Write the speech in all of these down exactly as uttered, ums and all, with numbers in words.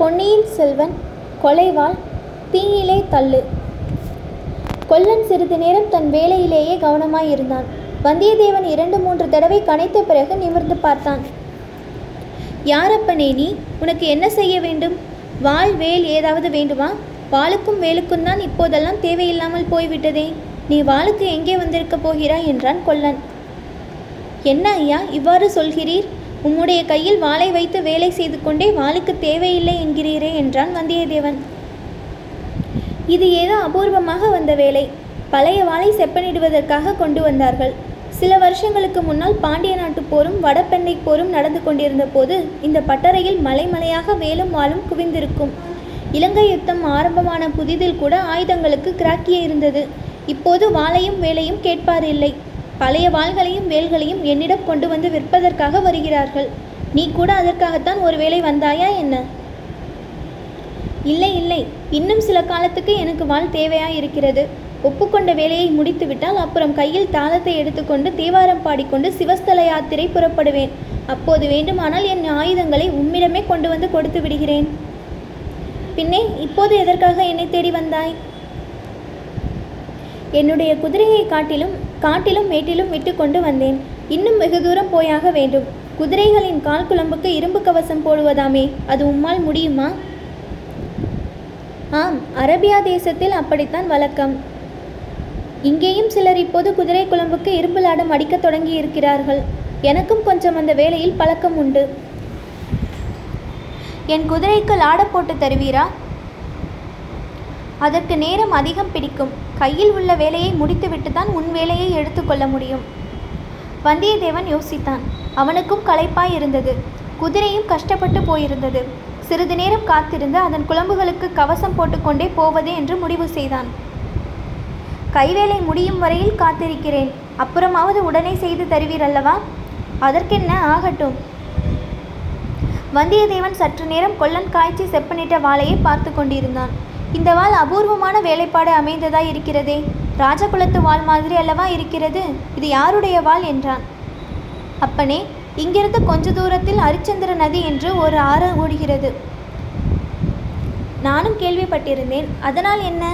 பொன்னியின் செல்வன் கொலைவாள் தீயிலே தள்ளு. கொல்லன் சிறிது நேரம் தன் வேலையிலேயே கவனமாயிருந்தான். வந்தியத்தேவன் இரண்டு மூன்று தடவை கனைத்த பிறகு நிமிர்ந்து பார்த்தான். யாரப்பனே நீ? உனக்கு என்ன செய்ய வேண்டும்? வாள் வேல் ஏதாவது வேண்டுமா? வாளுக்கும் வேலுக்கும் தான் இப்போதெல்லாம் தேவையில்லாமல் போய்விட்டதே. நீ வாளுக்கு எங்கே வந்திருக்க போகிறாய் என்றான் கொல்லன். என்ன ஐயா இவ்வாறு சொல்கிறீர்? உம்முடைய கையில் வாளை வைத்து வேலை செய்து கொண்டே வாளுக்கு தேவையில்லை என்கிறீரே என்றான் வந்தியத்தேவன். இது ஏதோ அபூர்வமாக வந்த வேலை. பழைய வாளை செப்பனிடுவதற்காக கொண்டு வந்தார்கள். சில வருஷங்களுக்கு முன்னால் பாண்டிய நாட்டு போரும் வடபெண்ணை போரும் நடந்து கொண்டிருந்த போது இந்த பட்டறையில் மலைமலையாக வேலும் வாளும் குவிந்திருக்கும். இலங்கை யுத்தம் ஆரம்பமான புதிதில் கூட ஆயுதங்களுக்கு கிராக்கியே இருந்தது. இப்போது வாளையும் வேலையும் கேட்பார் இல்லை. பழைய வாள்களையும் வேல்களையும் என்னிடம் கொண்டு வந்து விற்பதற்காக வருகிறார்கள். நீ கூட அதற்காகத்தான் ஒருவேளை வந்தாயா என்ன? இல்லை இல்லை, இன்னும் சில காலத்துக்கு எனக்கு வாள் தேவையாய் இருக்கிறது. ஒப்புக்கொண்ட வேலையை முடித்துவிட்டால் அப்புறம் கையில் தாளத்தை எடுத்துக்கொண்டு தேவாரம் பாடிக்கொண்டு சிவஸ்தல யாத்திரை புறப்படுவேன். அப்போது வேண்டுமானால் என் ஆயுதங்களை உம்மிடமே கொண்டு வந்து கொடுத்து விடுகிறேன். பின்னே இப்போது எதற்காக என்னை தேடி வந்தாய்? என்னுடைய குதிரையை காட்டிலும் காட்டிலும் மேட்டிலும் விட்டு கொண்டு வந்தேன். இன்னும் வெகு தூரம் போயாக வேண்டும். குதிரைகளின் கால் குழம்புக்கு இரும்பு கவசம் போடுவதாமே, அது உம்மால் முடியுமா? ஆம், அரேபியா தேசத்தில் அப்படித்தான் வழக்கம். இங்கேயும் சிலர் இப்போது குதிரை குழம்புக்கு இரும்பு லாடம் அடிக்க தொடங்கி இருக்கிறார்கள். எனக்கும் கொஞ்சம் அந்த வேலையில் பழக்கம் உண்டு. என் குதிரைக்கு லாட போட்டு தருவீரா? அதற்கு நேரம் அதிகம் பிடிக்கும். கையில் உள்ள வேலையை முடித்துவிட்டு தான் உன் வேலையை எடுத்துக்கொள்ள முடியும். வந்தியத்தேவன் யோசித்தான். அவனுக்கும் களைப்பாய் இருந்தது. குதிரையும் கஷ்டப்பட்டு போயிருந்தது. சிறிது நேரம் காத்திருந்து அதன் குழம்புகளுக்கு கவசம் போட்டுக்கொண்டே போவது என்று முடிவு செய்தான். கைவேலை முடியும் வரையில் காத்திருக்கிறேன். அப்புறமாவது உடனே செய்து தருவீரல்லவா? அதற்கென்ன, ஆகட்டும். வந்தியத்தேவன் சற்று நேரம் கொல்லன் காய்ச்சி செப்பனிட்ட வாளையை பார்த்து கொண்டிருந்தான். இந்த வாள் அபூர்வமான வேலைப்பாடு அமைந்ததாய் இருக்கிறதே. ராஜகுலத்து வாள் மாதிரி அல்லவா இருக்கிறது. இது யாருடைய வாள் என்றான். அப்பனே, இங்கிருந்து கொஞ்ச தூரத்தில் அரிச்சந்திர நதி என்று ஒரு ஆறு ஓடுகிறது. நானும் கேள்விப்பட்டிருந்தேன். அதனால் என்ன?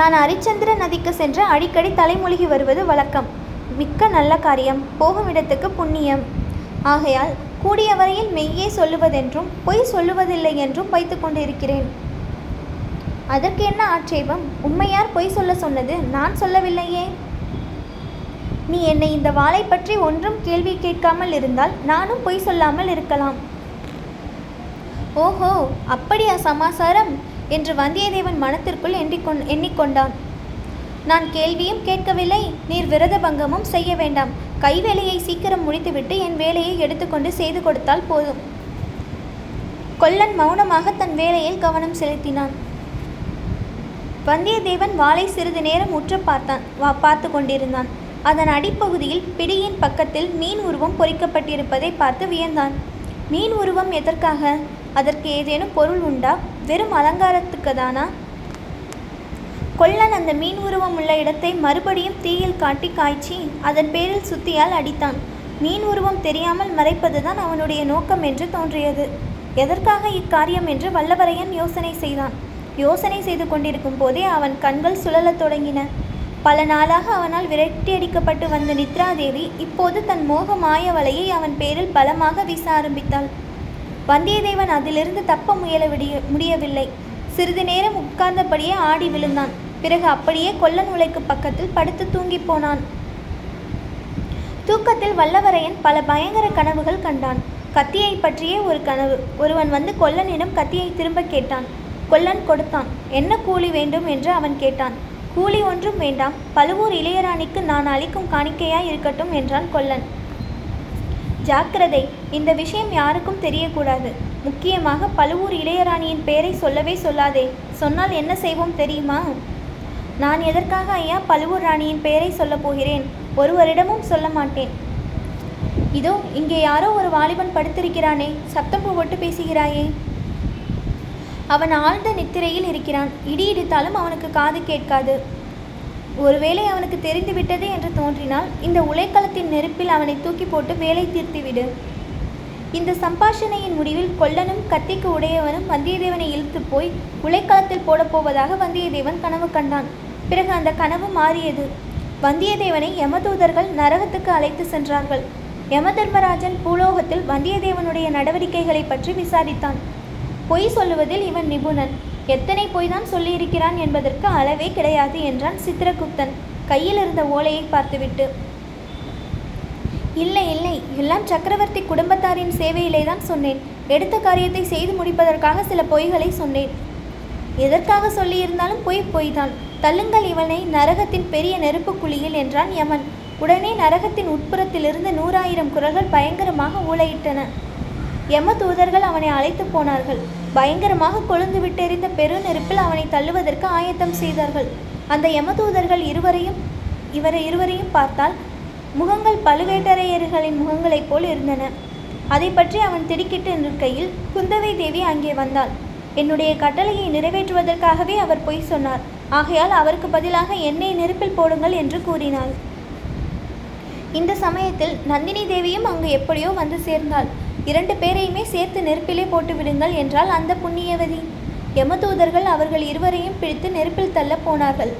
நான் அரிச்சந்திர நதிக்கு சென்று அடிக்கடி தலைமொழிகி வருவது வழக்கம். மிக்க நல்ல காரியம், போகும் இடத்துக்கு புண்ணியம். ஆகையால் கூடிய வரையில் மெய்யே சொல்லுவதென்றும் பொய் சொல்லுவதில்லை என்றும் வைத்து கொண்டிருக்கிறேன். அதற்கு என்ன ஆட்சேபம்? உம்மையார் பொய் சொல்ல சொன்னது? நான் சொல்லவில்லையே. நீ என்னை இந்த வாளை பற்றி ஒன்றும் கேள்வி கேட்காமல் இருந்தால் நானும் பொய் சொல்லாமல் இருக்கலாம். ஓஹோ, அப்படியா சமாசாரம் என்று வந்தியத்தேவன் மனத்திற்குள் எண்ணிக்கொண்டான். நான் கேள்வியும் கேட்கவில்லை, நீர் விரத பங்கமும் செய்ய வேண்டாம். கைவேலையை சீக்கிரம் முடித்துவிட்டு என் வேலையை எடுத்துக்கொண்டு செய்து கொடுத்தால் போதும். கொல்லன் மௌனமாக தன் வேலையில் கவனம் செலுத்தினான். வந்தியத்தேவன் வாளை சிறிது நேரம் உற்று பார்த்தான் வா பார்த்து கொண்டிருந்தான். அதன் அடிப்பகுதியில் பிடியின் பக்கத்தில் மீன் உருவம் பொறிக்கப்பட்டிருப்பதை பார்த்து வியந்தான். மீன் உருவம் எதற்காக? அதற்கு ஏதேனும் பொருள் உண்டா? வெறும் அலங்காரத்துக்கு தானா? கொல்லன் அந்த மீன் உருவம் உள்ள இடத்தை மறுபடியும் தீயில் காட்டி காய்ச்சி அதன் பேரில் சுத்தியால் அடித்தான். மீன் உருவம் தெரியாமல் மறைப்பதுதான் அவனுடைய நோக்கம் என்று தோன்றியது. எதற்காக இக்காரியம் என்று வல்லவரையன் யோசனை செய்தான். யோசனை செய்து கொண்டிருக்கும் போதே அவன் கண்கள் சுழலத் தொடங்கின. பல நாளாக அவனால் விரட்டி அடிக்கப்பட்டு வந்த நித்ராதேவி இப்போது தன் மோக மாய வலையை அவன் பேரில் பலமாக வீச ஆரம்பித்தாள். வந்தியத்தேவன் அதிலிருந்து தப்ப முயல முடியவில்லை. சிறிது நேரம் உட்கார்ந்தபடியே ஆடி விழுந்தான். பிறகு அப்படியே கொல்லன் உலைக்கு பக்கத்தில் படுத்து தூங்கி போனான். தூக்கத்தில் வல்லவரையன் பல பயங்கர கனவுகள் கண்டான். கத்தியை பற்றியே ஒரு கனவு. ஒருவன் வந்து கொல்லனிடம் கத்தியை திரும்ப கேட்டான். கொல்லன் கொடுத்தான். என்ன கூலி வேண்டும் என்று அவன் கேட்டான். கூலி ஒன்றும் வேண்டாம், பழுவூர் இளையராணிக்கு நான் அளிக்கும் காணிக்கையாய் இருக்கட்டும் என்றான் கொல்லன். ஜாக்கிரதை, இந்த விஷயம் யாருக்கும் தெரியக்கூடாது. முக்கியமாக பழுவூர் இளையராணியின் பெயரை சொல்லவே சொல்லாதே. சொன்னால் என்ன செய்வோம் தெரியுமா? நான் எதற்காக ஐயா பழுவூர் ராணியின் பெயரை சொல்லப் போகிறேன்? ஒருவரிடமும் சொல்ல மாட்டேன். இதோ இங்கே யாரோ ஒரு வாலிபன் படுத்திருக்கிறானே, சத்தம் போட்டு பேசுகிறாயே. அவன் ஆழ்ந்த நித்திரையில் இருக்கிறான். இடி இடித்தாலும் அவனுக்கு காது கேட்காது. ஒருவேளை அவனுக்கு தெரிந்துவிட்டது என்று தோன்றினால் இந்த உலைக்களத்தின் நெருப்பில் அவனை தூக்கி போட்டு வேலை தீர்த்துவிடு. இந்த சம்பாஷணையின் முடிவில் கொல்லனும் கத்திக்கு உடையவனும் வந்தியத்தேவனை இழுத்து போய் உலைக்களத்தில் போடப்போவதாக வந்தியத்தேவன் கனவு கண்டான். பிறகு அந்த கனவு மாறியது. வந்தியத்தேவனை யமதூதர்கள் நரகத்துக்கு அழைத்து சென்றார்கள். யமதர்மராஜன் பூலோகத்தில் வந்தியத்தேவனுடைய நடவடிக்கைகளை பற்றி விசாரித்தான். பொய் சொல்லுவதில் இவன் நிபுணன். எத்தனை பொய்தான் சொல்லியிருக்கிறான் என்பதற்கு அளவே கிடையாது என்றான் சித்திரகுப்தன் கையில் இருந்த ஓலையை பார்த்துவிட்டு. இல்லை இல்லை, எல்லாம் சக்கரவர்த்தி குடும்பத்தாரின் சேவையிலே தான் சொன்னேன். எடுத்த காரியத்தை செய்து முடிப்பதற்காக சில பொய்களை சொன்னேன். எதற்காக சொல்லியிருந்தாலும் பொய் பொய்தான். தள்ளுங்கள் இவனை நரகத்தின் பெரிய நெருப்பு குழியில் என்றான் யமன். உடனே நரகத்தின் உட்புறத்திலிருந்து நூறாயிரம் குரல்கள் பயங்கரமாக ஊளையிட்டன. யம தூதர்கள் அவனை அழைத்து போனார்கள். பயங்கரமாக கொழுந்து விட்டெறிந்த பெரு நெருப்பில் அவனை தள்ளுவதற்கு ஆயத்தம் செய்தார்கள். அந்த யம தூதர்கள் இருவரையும் இவரை இருவரையும் பார்த்தால் முகங்கள் பழுவேட்டரையர்களின் முகங்களைப் போல் இருந்தன. அதை பற்றி அவன் திடுக்கிட்டு நிற்கையில் குந்தவை தேவி அங்கே வந்தாள். என்னுடைய கட்டளையை நிறைவேற்றுவதற்காகவே அவர் பொய் சொன்னார். ஆகையால் அவருக்கு பதிலாக என்னை நெருப்பில் போடுங்கள் என்று கூறினாள். இந்த சமயத்தில் நந்தினி தேவியும் அங்கு எப்படியோ வந்து சேர்ந்தாள். இரண்டு பேரையுமே சேர்த்து நெருப்பிலே போட்டு விடுங்கள் என்றால் அந்த புண்ணியவதி. யமதூதர்கள் அவர்கள் இருவரையும் பிடித்து நெருப்பில் தள்ள போனார்கள்.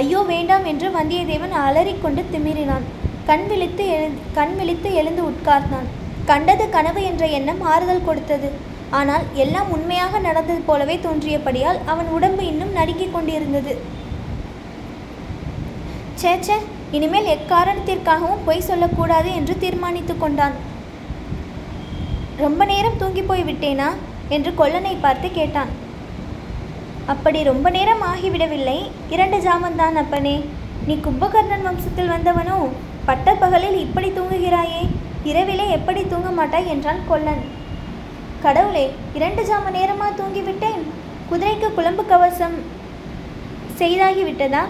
ஐயோ வேண்டாம் என்று வந்தியத்தேவன் அலறிக்கொண்டு திமிரினான். கண் விழித்து எழு கண் விழித்து எழுந்து உட்கார்ந்தான். கண்டது கனவு என்ற எண்ணம் ஆறுதல் கொடுத்தது. ஆனால் எல்லாம் உண்மையாக நடந்தது போலவே தோன்றியபடியால் அவன் உடம்பு இன்னும் நடுங்கிக் கொண்டிருந்தது. சேச்சே, இனிமேல் எக்காரணத்திற்காகவும் பொய் சொல்லக்கூடாது என்று தீர்மானித்து கொண்டான். ரொம்ப நேரம் தூங்கி போய் விட்டேனா என்று கொல்லனை பார்த்து கேட்டான். அப்படி ரொம்ப நேரம் ஆகிவிடவில்லை, இரண்டு ஜாமந்தான் அப்பனே. நீ கும்பகர்ணன் வம்சத்தில் வந்தவனோ? பட்ட பகலில் இப்படி தூங்குகிறாயே, இரவிலே எப்படி தூங்க மாட்டாய் என்றான் கொல்லன். கடவுளே, இரண்டு ஜாம நேரமா தூங்கிவிட்டேன். குதிரைக்கு குளம்பு கவசம் செய்தாகிவிட்டதா?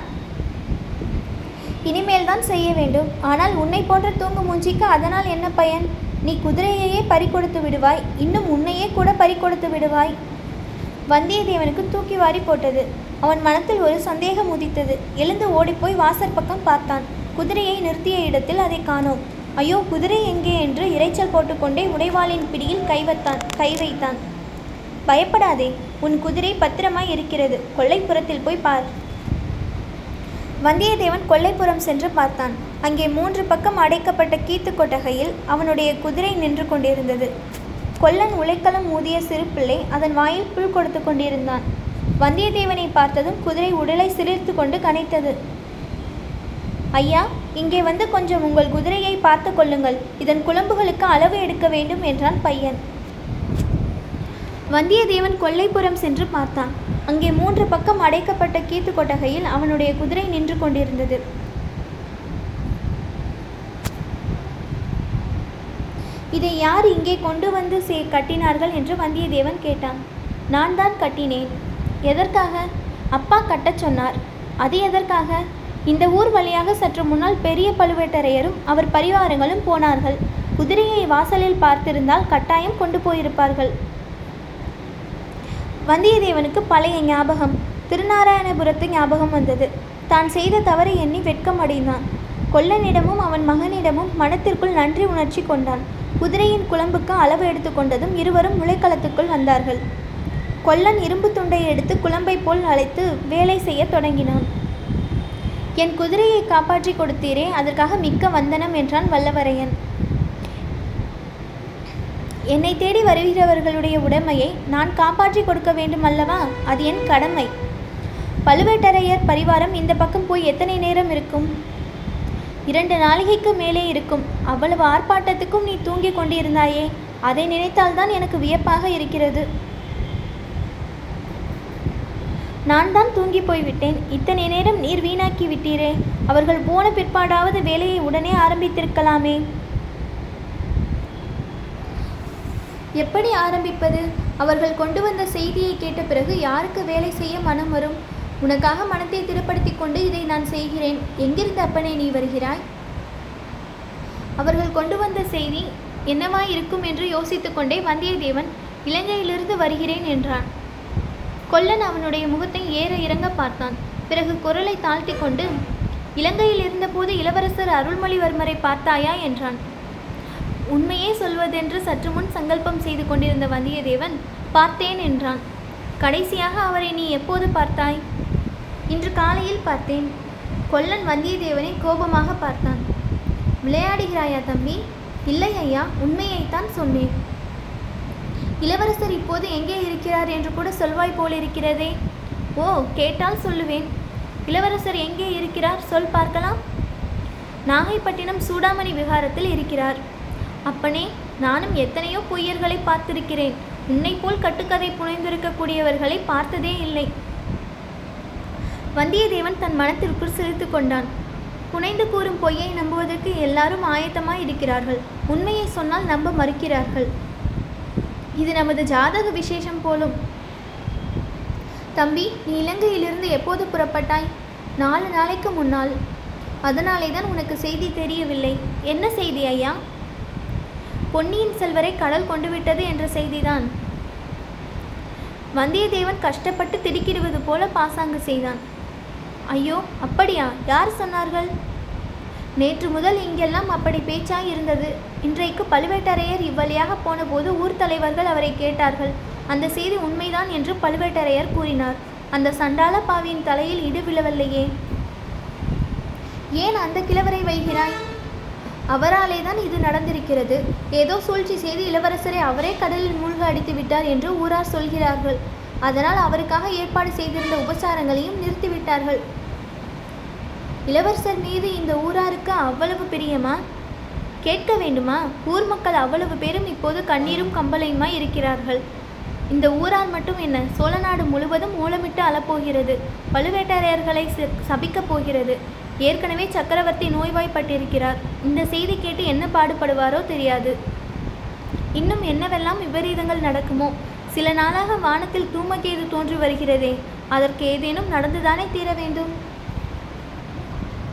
இனிமேல் தான் செய்ய வேண்டும். ஆனால் உன்னை போன்ற தூங்கு மூஞ்சிக்கு அதனால் என்ன பயன்? நீ குதிரையையே பறிகொடுத்து விடுவாய், இன்னும் உன்னையே கூட பறிகொடுத்து விடுவாய். வந்தியத்தேவனுக்கு தூக்கி வாரி போட்டது. அவன் மனத்தில் ஒரு சந்தேகம் உதித்தது. எழுந்து ஓடிப்போய் வாசற் பக்கம் பார்த்தான். குதிரையை நிறுத்திய இடத்தில் அதை காணோம். ஐயோ குதிரை எங்கே என்று இரைச்சல் போட்டுக்கொண்டே உடைவாளின் பிடியில் கைவத்தான் கை வைத்தான். பயப்படாதே, உன் குதிரை பத்திரமாய் இருக்கிறது. கொல்லைப்புறத்தில் போய் பார். வந்தியத்தேவன் கொல்லைப்புறம் சென்று பார்த்தான். அங்கே மூன்று பக்கம் அடைக்கப்பட்ட கீத்து கொட்டகையில் அவனுடைய குதிரை நின்று கொண்டிருந்தது. கொல்லன் உலைக்களம் ஊதிய சிறு பிள்ளை அதன் வாயில் புல் கொடுத்து கொண்டிருந்தான். வந்தியத்தேவனை பார்த்ததும் குதிரை உடலை சிலிர்த்து கொண்டு கனைத்தது. ஐயா, இங்கே வந்து கொஞ்சம் உங்கள் குதிரையை பார்த்து கொள்ளுங்கள். இதன் குளம்புகளுக்கு அளவு எடுக்க வேண்டும் என்றான் பையன். வந்தியத்தேவன் கொல்லைப்புறம் சென்று பார்த்தான். அங்கே மூன்று பக்கம் அடைக்கப்பட்ட கீத்து கொட்டகையில் அவனுடைய குதிரை நின்று கொண்டிருந்தது. இதை யார் இங்கே கொண்டு வந்து சே கட்டினார்கள் என்று வந்தியத்தேவன் கேட்டான். நான் தான் கட்டினேன். எதற்காக? அப்பா கட்டச் சொன்னார். அது எதற்காக? இந்த ஊர் வழியாக சற்று முன்னால் பெரிய பழுவேட்டரையரும் அவர் பரிவாரங்களும் போனார்கள். குதிரையை வாசலில் பார்த்திருந்தால் கட்டாயம் கொண்டு போயிருப்பார்கள். வந்தியத்தேவனுக்கு பழைய ஞாபகம், திருநாராயணபுரத்து ஞாபகம் வந்தது. தான் செய்த தவறை எண்ணி வெட்கம் அடைந்தான். கொல்லனிடமும் அவன் மகனிடமும் மனத்திற்குள் நன்றி உணர்ச்சி கொண்டான். குதிரையின் குளம்புக்கு அளவு எடுத்து கொண்டதும் இருவரும் முளைக்களத்துக்குள் வந்தார்கள். கொல்லன் இரும்பு துண்டை எடுத்து குளம்பை போல் அழைத்து வேலை செய்ய தொடங்கினான். என் குதிரையை காப்பாற்றி கொடுத்தீரே, அதற்காக மிக்க வந்தனம் என்றான் வல்லவரையன். என்னை தேடி வருகிறவர்களுடைய உடைமையை நான் காப்பாற்றி கொடுக்க வேண்டும் அல்லவா? அது என் கடமை. பழுவேட்டரையர் பரிவாரம் இந்த பக்கம் போய் எத்தனை நேரம் இருக்கும்? இரண்டு நாளிகைக்கு மேலே இருக்கும். அவ்வளவு ஆர்ப்பாட்டத்துக்கும் நீ தூங்கி கொண்டிருந்தாயே, அதை நினைத்தால்தான் எனக்கு வியப்பாக இருக்கிறது. நான் தான் தூங்கி போய்விட்டேன். இத்தனை நேரம் நீர் வீணாக்கி விட்டீரே. அவர்கள் போன பிற்பாடாவது வேலையை உடனே ஆரம்பித்திருக்கலாமே. எப்படி ஆரம்பிப்பது? அவர்கள் கொண்டு வந்த செய்தியை கேட்ட பிறகு யாருக்கு வேலை செய்ய மனம் வரும்? உனக்காக மனத்தை திருப்படுத்தி கொண்டு இதை நான் செய்கிறேன். எங்கிருந்து அப்பனே நீ வருகிறாய்? அவர்கள் கொண்டு வந்த செய்தி என்னவாய் இருக்கும் என்று யோசித்து கொண்டே வந்தியத்தேவன் இலங்கையிலிருந்து வருகிறேன் என்றான். கொல்லன் அவனுடைய முகத்தை ஏற இறங்க பார்த்தான். பிறகு குரலை தாழ்த்தி கொண்டு, இலங்கையில் இருந்தபோது இளவரசர் அருள்மொழிவர்மரை பார்த்தாயா என்றான். உண்மையே சொல்வதென்று சற்று முன் சங்கல்பம் செய்து கொண்டிருந்த வந்தியத்தேவன் பார்த்தேன் என்றான். கடைசியாக அவரை நீ எப்போது பார்த்தாய்? இன்று காலையில் பார்த்தேன். கொல்லன் வந்தியத்தேவனை கோபமாக பார்த்தான். விளையாடுகிறாயா தம்பி? இல்லை ஐயா, உண்மையைத்தான் சொன்னேன். இளவரசர் இப்போது எங்கே இருக்கிறார் என்று கூட சொல்வாய் போலிருக்கிறதே. ஓ, கேட்டால் சொல்லுவேன். இளவரசர் எங்கே இருக்கிறார்? சொல் பார்க்கலாம். நாகைப்பட்டினம் சூடாமணி விகாரத்தில் இருக்கிறார். அப்பனே, நானும் எத்தனையோ பொய்யர்களை பார்த்திருக்கிறேன். உன்னை போல் கட்டுக்கதை புனைந்திருக்கக்கூடியவர்களை பார்த்ததே இல்லை. வந்தியத்தேவன் தன் மனத்திற்குள் சிரித்து கொண்டான். புனைந்து கூறும் பொய்யை நம்புவதற்கு எல்லாரும் ஆயத்தமாய் இருக்கிறார்கள். உண்மையை சொன்னால் நம்ப மறுக்கிறார்கள். இது நமது ஜாதக விசேஷம் போலும். தம்பி, நீ இலங்கையிலிருந்து எப்போது புறப்பட்டாய்? நாலு நாளைக்கு முன்னால். அதனாலே தான் உனக்கு செய்தி தெரியவில்லை. என்ன செய்தி ஐயா? பொன்னியின் செல்வரை கடல் கொண்டு விட்டது என்ற செய்திதான். வந்தியத்தேவன் கஷ்டப்பட்டு திடுக்கிடுவது போல பாசாங்கு செய்தான். ஐயோ, அப்படியா? யார் சொன்னார்கள்? நேற்று முதல் இங்கெல்லாம் அப்படி பேச்சாய் இருந்தது. இன்றைக்கு பழுவேட்டரையர் இவ்வழியாக போன போது ஊர் தலைவர்கள் அவரை கேட்டார்கள். அந்த செய்தி உண்மைதான் என்று பழுவேட்டரையர் கூறினார். அந்த சண்டாள பாவியின் தலையில் இடி விழவில்லையே. ஏன் அந்த கிழவரை வைகிறாய்? அவராலே தான் இது நடந்திருக்கிறது. ஏதோ சூழ்ச்சி செய்து இளவரசரை அவரே கடலில் மூழ்க அடித்து விட்டார் என்று ஊரார் சொல்கிறார்கள். அதனால் அவருக்காக ஏற்பாடு செய்திருந்த உபசாரங்களையும் நிறுத்திவிட்டார்கள். இளவரசர் மீது இந்த ஊராருக்கு அவ்வளவு பிரியமா? கேட்க வேண்டுமா? ஊர் மக்கள் அவ்வளவு பேரும் இப்போது கண்ணீரும் கம்பளையுமாய் இருக்கிறார்கள். இந்த ஊரார் மட்டும் என்ன, சோழ நாடு முழுவதும் ஓலமிட்டு அலப்போகிறது. பழுவேட்டரையர்களை சபிக்கப் போகிறது. ஏற்கனவே சக்கரவர்த்தி நோய்வாய்ப்பட்டிருக்கிறார். இந்த செய்தி கேட்டு என்ன பாடுபடுவாரோ தெரியாது. இன்னும் என்னவெல்லாம் விபரீதங்கள் நடக்குமோ? சில நாளாக வானத்தில் தூமக்கேது தோன்றி வருகிறதே, அதற்கு ஏதேனும் நடந்துதானே தீர வேண்டும்.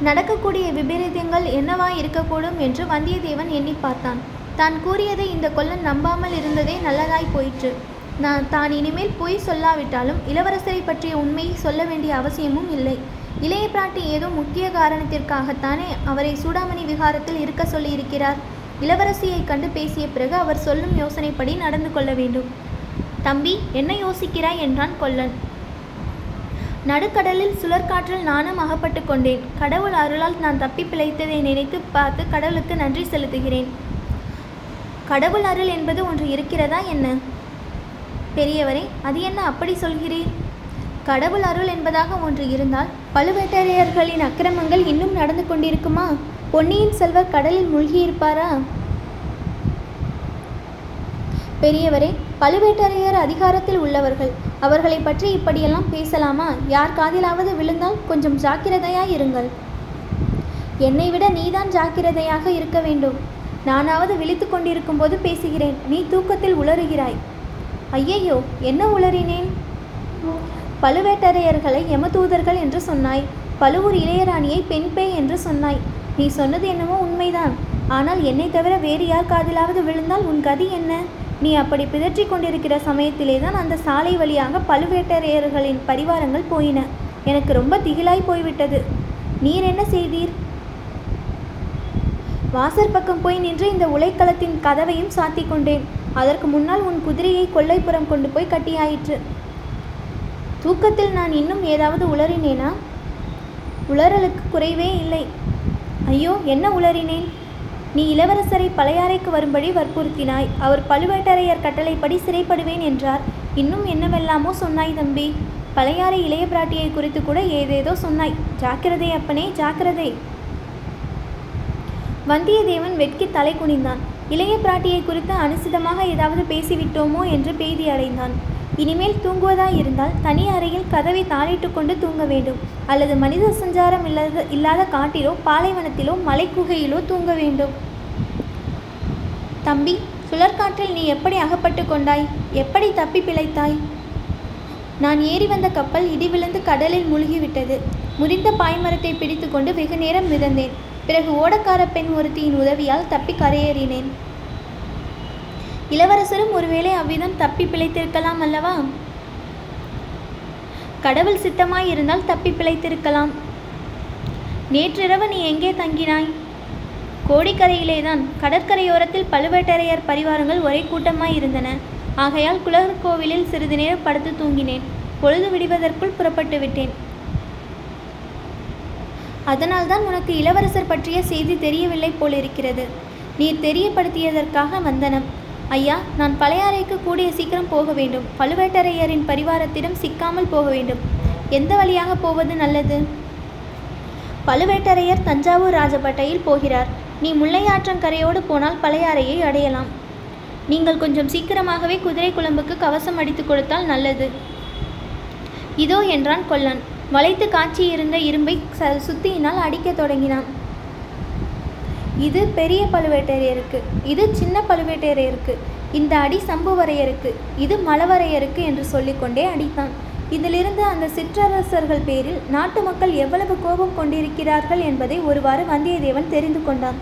நடக்கக்கூடிய விபரீதங்கள் என்னவாய் இருக்கக்கூடும் என்று வந்தியத்தேவன் எண்ணி பார்த்தான். தான் கூறியதை இந்த கொல்லன் நம்பாமல் இருந்ததே நல்லதாய் போயிற்று. நான் தான் இனிமேல் பொய் சொல்லாவிட்டாலும் இளவரசரை பற்றிய உண்மையை சொல்ல வேண்டிய அவசியமும் இல்லை. இளைய பிராட்டி ஏதோ முக்கிய காரணத்திற்காகத்தானே அவரை சூடாமணி விகாரத்தில் இருக்க சொல்லியிருக்கிறார். இளவரசியை கண்டு பேசிய பிறகு அவர் சொல்லும் யோசனைப்படி நடந்து கொள்ள வேண்டும். தம்பி, என்ன யோசிக்கிறாய் என்றான் கொல்லன். நடுக்கடலில் சுழற்காற்றில் நானும் அகப்பட்டு கொண்டேன். கடவுள் அருளால் நான் தப்பி பிழைத்ததை நினைத்து பார்த்து கடவுளுக்கு நன்றி செலுத்துகிறேன். கடவுள் அருள் என்பது ஒன்று இருக்கிறதா என்ன? பெரியவரே, அது என்ன அப்படி சொல்கிறீர்? கடவுள் அருள் என்பதாக ஒன்று இருந்தால் பழுவேட்டரையர்களின் அக்கிரமங்கள் இன்னும் நடந்து கொண்டிருக்குமா? பொன்னியின் செல்வர் கடலில் மூழ்கியிருப்பாரா? பெரியவரே, பழுவேட்டரையர் அதிகாரத்தில் உள்ளவர்கள். அவர்களை பற்றி இப்படியெல்லாம் பேசலாமா? யார் காதிலாவது விழுந்தால் கொஞ்சம் ஜாக்கிரதையாய் இருங்கள். என்னை விட நீதான் ஜாக்கிரதையாக இருக்க வேண்டும். நானாவது விழித்து கொண்டிருக்கும் போது பேசுகிறேன். நீ தூக்கத்தில் உளறுகிறாய். ஐயையோ, என்ன உளறினேன்? பழுவேட்டரையர்களை யமதூதர்கள் என்று சொன்னாய். பழுவூர் இளையராணியை பெண் பேய் என்று சொன்னாய். நீ சொன்னது என்னவோ உண்மைதான். ஆனால் என்னை தவிர வேறு யார் காதிலாவது விழுந்தால் உன் கதி என்ன? நீ அப்படி பிதற்றி கொண்டிருக்கிற சமயத்திலே தான் அந்த சாலை வழியாக பழுவேட்டரையர்களின் பரிவாரங்கள் போயின. எனக்கு ரொம்ப திகிலாய் போய்விட்டது. நீர் என்ன செய்தீர்? வாசற் பக்கம் போய் நின்று இந்த உலைக்களத்தின் கதவையும் சாத்தி கொண்டேன். அதற்கு முன்னால் உன் குதிரையை கொள்ளைப்புறம் கொண்டு போய் கட்டியாயிற்று. தூக்கத்தில் நான் இன்னும் ஏதாவது உளறினேனா? உளறலுக்கு குறைவே இல்லை. ஐயோ, என்ன உளறினேன்? நீ இளவரசரை பழையாறைக்கு வரும்படி வற்புறுத்தினாய். அவர் பழுவேட்டரையர் கட்டளைப்படி சிறைப்படுவேன் என்றார். இன்னும் என்னவெல்லாமோ சொன்னாய் தம்பி. பழையாறை இளைய பிராட்டியை குறித்து கூட ஏதேதோ சொன்னாய். ஜாக்கிரதை அப்பனே, ஜாக்கிரதை. வந்தியத்தேவன் வெட்கி தலை குனிந்தான். இளைய பிராட்டியை குறித்து அனுசிதமாக ஏதாவது பேசிவிட்டோமோ என்று பேதி அடைந்தான். இனிமேல் தூங்குவதாய் இருந்தால் தனி அறையில் கதவை தாளிட்டு கொண்டு தூங்க வேண்டும். அல்லது மனித சஞ்சாரம் இல்லாத இல்லாத காட்டிலோ பாலைவனத்திலோ மலைக்குகையிலோ தூங்க வேண்டும். தம்பி, சுழற்காற்றில் நீ எப்படி அகப்பட்டு கொண்டாய்? எப்படி தப்பி பிழைத்தாய்? நான் ஏறி வந்த கப்பல் இடி விழுந்து கடலில் மூழ்கிவிட்டது. முறிந்த பாய்மரத்தை பிடித்து கொண்டு வெகு நேரம் மிதந்தேன். பிறகு ஓடக்கார பெண் ஒருத்தியின் உதவியால் தப்பி கரையேறினேன். இளவரசரும் ஒருவேளை அவ்விதம் தப்பி பிழைத்திருக்கலாம் அல்லவா? கடவுள் சித்தமாயிருந்தால் தப்பி பிழைத்திருக்கலாம். நேற்றிரவு நீ எங்கே தங்கினாய்? கோடிக்கரையிலேதான் கடற்கரையோரத்தில் பழுவேட்டரையர் பரிவாரங்கள் ஒரே கூட்டமாய் இருந்தன. ஆகையால் குலகர் கோவிலில் சிறிது நேரம் படுத்து தூங்கினேன். பொழுது விடுவதற்குள் புறப்பட்டு விட்டேன். அதனால்தான் உனக்கு இளவரசர் பற்றிய செய்தி தெரியவில்லை போலிருக்கிறது. நீர் தெரியப்படுத்தியதற்காக வந்தனம். ஐயா, நான் பழையாறைக்கு கூடிய சீக்கிரம் போக வேண்டும். பழுவேட்டரையரின் பரிவாரத்திடம் சிக்காமல் போக வேண்டும். எந்த வழியாக போவது நல்லது? பழுவேட்டரையர் தஞ்சாவூர் ராஜபட்டையில் போகிறார். நீ முல்லையாற்றங்கரையோடு போனால் பழையாறையை அடையலாம். நீங்கள் கொஞ்சம் சீக்கிரமாகவே குதிரை குளம்புக்கு கவசம் அடித்து கொடுத்தால் நல்லது. இதோ என்றான் கொல்லன். வளைத்து காய்ச்சியிருந்த இரும்பை ச சுத்தியினால் அடிக்க தொடங்கினான். இது பெரிய பழுவேட்டரையருக்கு, இது சின்ன பழுவேட்டரையருக்கு, இந்த அடி சம்புவரையருக்கு, இது மலவரையருக்கு என்று சொல்லிக்கொண்டே அடித்தான். இதிலிருந்து அந்த சிற்றரசர்கள் பேரில் நாட்டு மக்கள் எவ்வளவு கோபம் கொண்டிருக்கிறார்கள் என்பதை ஒருவாறு வந்தியத்தேவன் தெரிந்து கொண்டான்.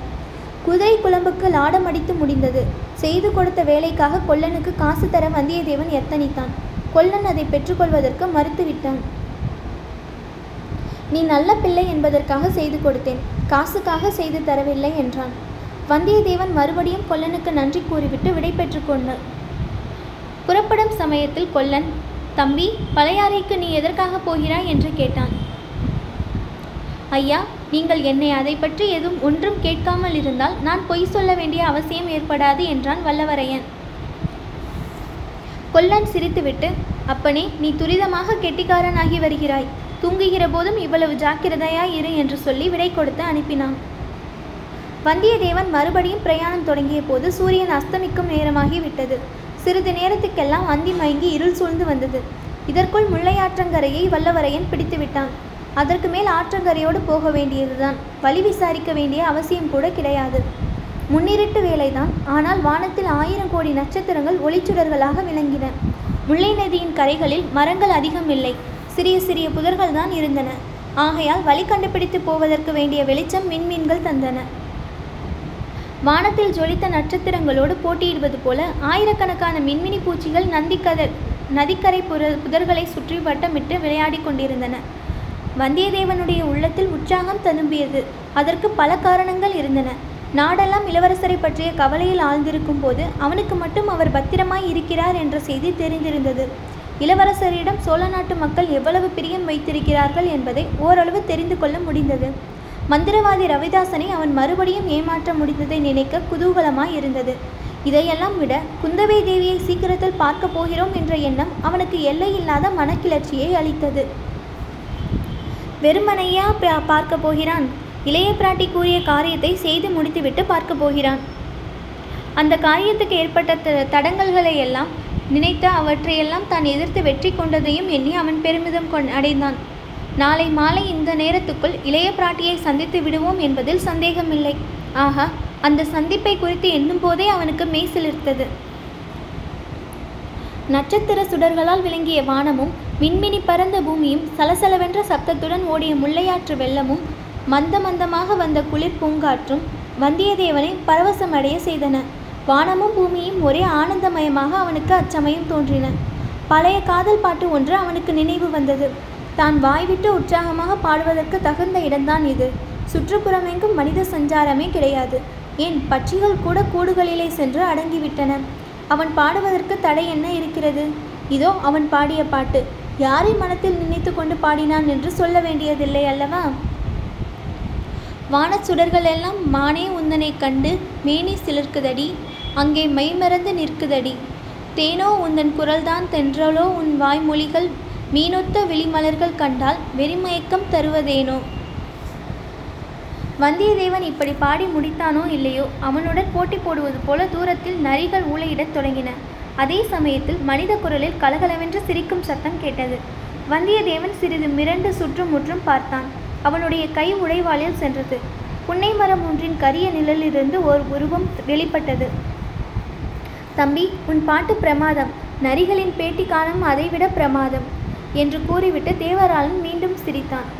குதிரை குளம்புக்கு லாடம் அடித்து முடிந்தது. செய்து கொடுத்த வேலைக்காக கொல்லனுக்கு காசு தர வந்தியத்தேவன் எத்தனித்தான். கொல்லன் அதை பெற்றுக்கொள்வதற்கு மறுத்துவிட்டான். நீ நல்ல பிள்ளை என்பதற்காக செய்து கொடுத்தேன், காசுக்காக செய்து தரவில்லை என்றான். வந்தியத்தேவன் மறுபடியும் கொல்லனுக்கு நன்றி கூறிவிட்டு விடை பெற்று கொண்டான். புறப்படும் சமயத்தில் கொல்லன், தம்பி, பழையாறைக்கு நீ எதற்காக போகிறாய் என்று கேட்டான். ஐயா, நீங்கள் என்னை அதை பற்றி எதுவும் ஒன்றும் கேட்காமல் இருந்தால் நான் பொய் சொல்ல வேண்டிய அவசியம் ஏற்படாது என்றான் வல்லவரையன். கொல்லன் சிரித்துவிட்டு, அப்பனே, நீ துரிதமாக கெட்டிக்காரனாகி வருகிறாய். தூங்குகிற போதும் இவ்வளவு ஜாக்கிரதையாய் இரு என்று சொல்லி விடை கொடுத்து அனுப்பினான். வந்தியத்தேவன் மறுபடியும் பிரயாணம் தொடங்கிய போது சூரியன் அஸ்தமிக்கும் நேரமாகிவிட்டது. சிறிது நேரத்துக்கெல்லாம் அந்தி மயங்கி இருள் சூழ்ந்து வந்தது. இதற்குள் முல்லையாற்றங்கரையை வல்லவரையன் பிடித்துவிட்டான். அதற்கு மேல் ஆற்றங்கரையோடு போக வேண்டியதுதான். வழி விசாரிக்க வேண்டிய அவசியம் கூட கிடையாது. முன்னிருட்டு வேலைதான். ஆனால் வானத்தில் ஆயிரம் கோடி நட்சத்திரங்கள் ஒளிச்சுடர்களாக விளங்கின. முல்லை நதியின் கரைகளில் மரங்கள் அதிகம் இல்லை. சிறிய சிறிய புதர்கள் தான் இருந்தன. ஆகையால் வழி கண்டுபிடித்து போவதற்கு வேண்டிய வெளிச்சம் மின்மீன்கள் தந்தன. வானத்தில் ஜொலித்த நட்சத்திரங்களோடு போட்டியிடுவது போல ஆயிரக்கணக்கான மின்மினி பூச்சிகள் நந்திக்கதர் நதிக்கரை புற புதர்களை சுற்றி வட்டமிட்டு விளையாடி கொண்டிருந்தன. வந்தியத்தேவனுடைய உள்ளத்தில் உற்சாகம் ததும்பியது. அதற்கு பல காரணங்கள் இருந்தன. நாடெல்லாம் இளவரசரை பற்றிய கவலையில் ஆழ்ந்திருக்கும் போது அவனுக்கு மட்டும் அவர் பத்திரமாய் இருக்கிறார் என்ற செய்தி தெரிந்திருந்தது. இளவரசரிடம் சோழ நாட்டு மக்கள் எவ்வளவு பிரியம் வைத்திருக்கிறார்கள் என்பதை ஓரளவு தெரிந்து கொள்ள முடிந்தது. மந்திரவாதி ரவிதாசனை அவன் மறுபடியும் ஏமாற்ற முடிந்ததை நினைக்க குதூகலமாய் இருந்தது. இதையெல்லாம் விட குந்தவை தேவியை சீக்கிரத்தில் பார்க்க போகிறோம் என்ற எண்ணம் அவனுக்கு எல்லையில்லாத மனக்கிளர்ச்சியை அளித்தது. வெறுமனையா பார்க்க போகிறான்? இளைய பிராட்டி கூறிய காரியத்தை செய்து முடித்துவிட்டு பார்க்க போகிறான். அந்த காரியத்துக்கு ஏற்பட்ட தடங்கல்களை எல்லாம் நினைத்து அவற்றையெல்லாம் தான் எதிர்த்து வெற்றி கொண்டதையும் எண்ணி அவன் பெருமிதம் அடைந்தான். நாளை மாலை இந்த நேரத்துக்குள் இளைய பிராட்டியை சந்தித்து விடுவோம் என்பதில் சந்தேகமில்லை. ஆகா, அந்த சந்திப்பை குறித்து எண்ணும் போதே அவனுக்கு மெய் சிலிர்த்தது. நட்சத்திர சுடர்களால் விளங்கிய வானமும் மின்மினி பரந்த பூமியும் சலசலவென்ற சப்தத்துடன் ஓடிய முல்லையாற்று வெள்ளமும் மந்த மந்தமாக வந்த குளிர் பூங்காற்றும் வந்தியத்தேவனை பரவசமடைய செய்தன. வானமும் பூமியும் ஒரே ஆனந்தமயமாக அவனுக்கு அச்சமயம் தோன்றின. பழைய காதல் பாட்டு ஒன்று அவனுக்கு நினைவு வந்தது. தான் வாய்விட்டு உற்சாகமாக பாடுவதற்கு தகுந்த இடம்தான் இது. சுற்றுப்புறமெங்கும் மனித சஞ்சாரமே கிடையாது. ஏன், பட்சிகள் கூட கூடுகளிலே சென்று அடங்கிவிட்டன. அவன் பாடுவதற்கு தடை என்ன இருக்கிறது? இதோ அவன் பாடிய பாட்டு. யாரை மனத்தில் நினைத்து கொண்டு பாடினான் என்று சொல்ல வேண்டியதில்லை அல்லவா? வானச்சுடர்கள் எல்லாம் மானே உந்தனை கண்டு மேனி சிலிர்க்குதடி, அங்கே மெய்மறந்து நிற்குதடி. தேனோ உந்தன் குரல்தான் தென்றலோ உன் வாய்மொழிகள், மீனொத்த விழிமலர்கள் கண்டால் வெறிமயக்கம் தருவதேனோ. வந்தியத்தேவன் இப்படி பாடி முடித்தானோ இல்லையோ, அவனுடன் போட்டி போடுவது போல தூரத்தில் நரிகள் ஊளையிடத் தொடங்கின. அதே சமயத்தில் மனித குரலில் கலகலவென்று சிரிக்கும் சத்தம் கேட்டது. வந்தியத்தேவன் சிறிது மிரண்டு சுற்றும் முற்றும் பார்த்தான். அவனுடைய கை உடைவாளில் சென்றது. புன்னை மரம் ஒன்றின் கரிய நிழலிலிருந்து ஒரு உருவம் வெளிப்பட்டது. தம்பி, உன் பாட்டு பிரமாதம், நரிகளின் பேட்டி காணும் அதைவிட பிரமாதம் என்று கூறிவிட்டு தேவராளன் மீண்டும் சிரித்தான்.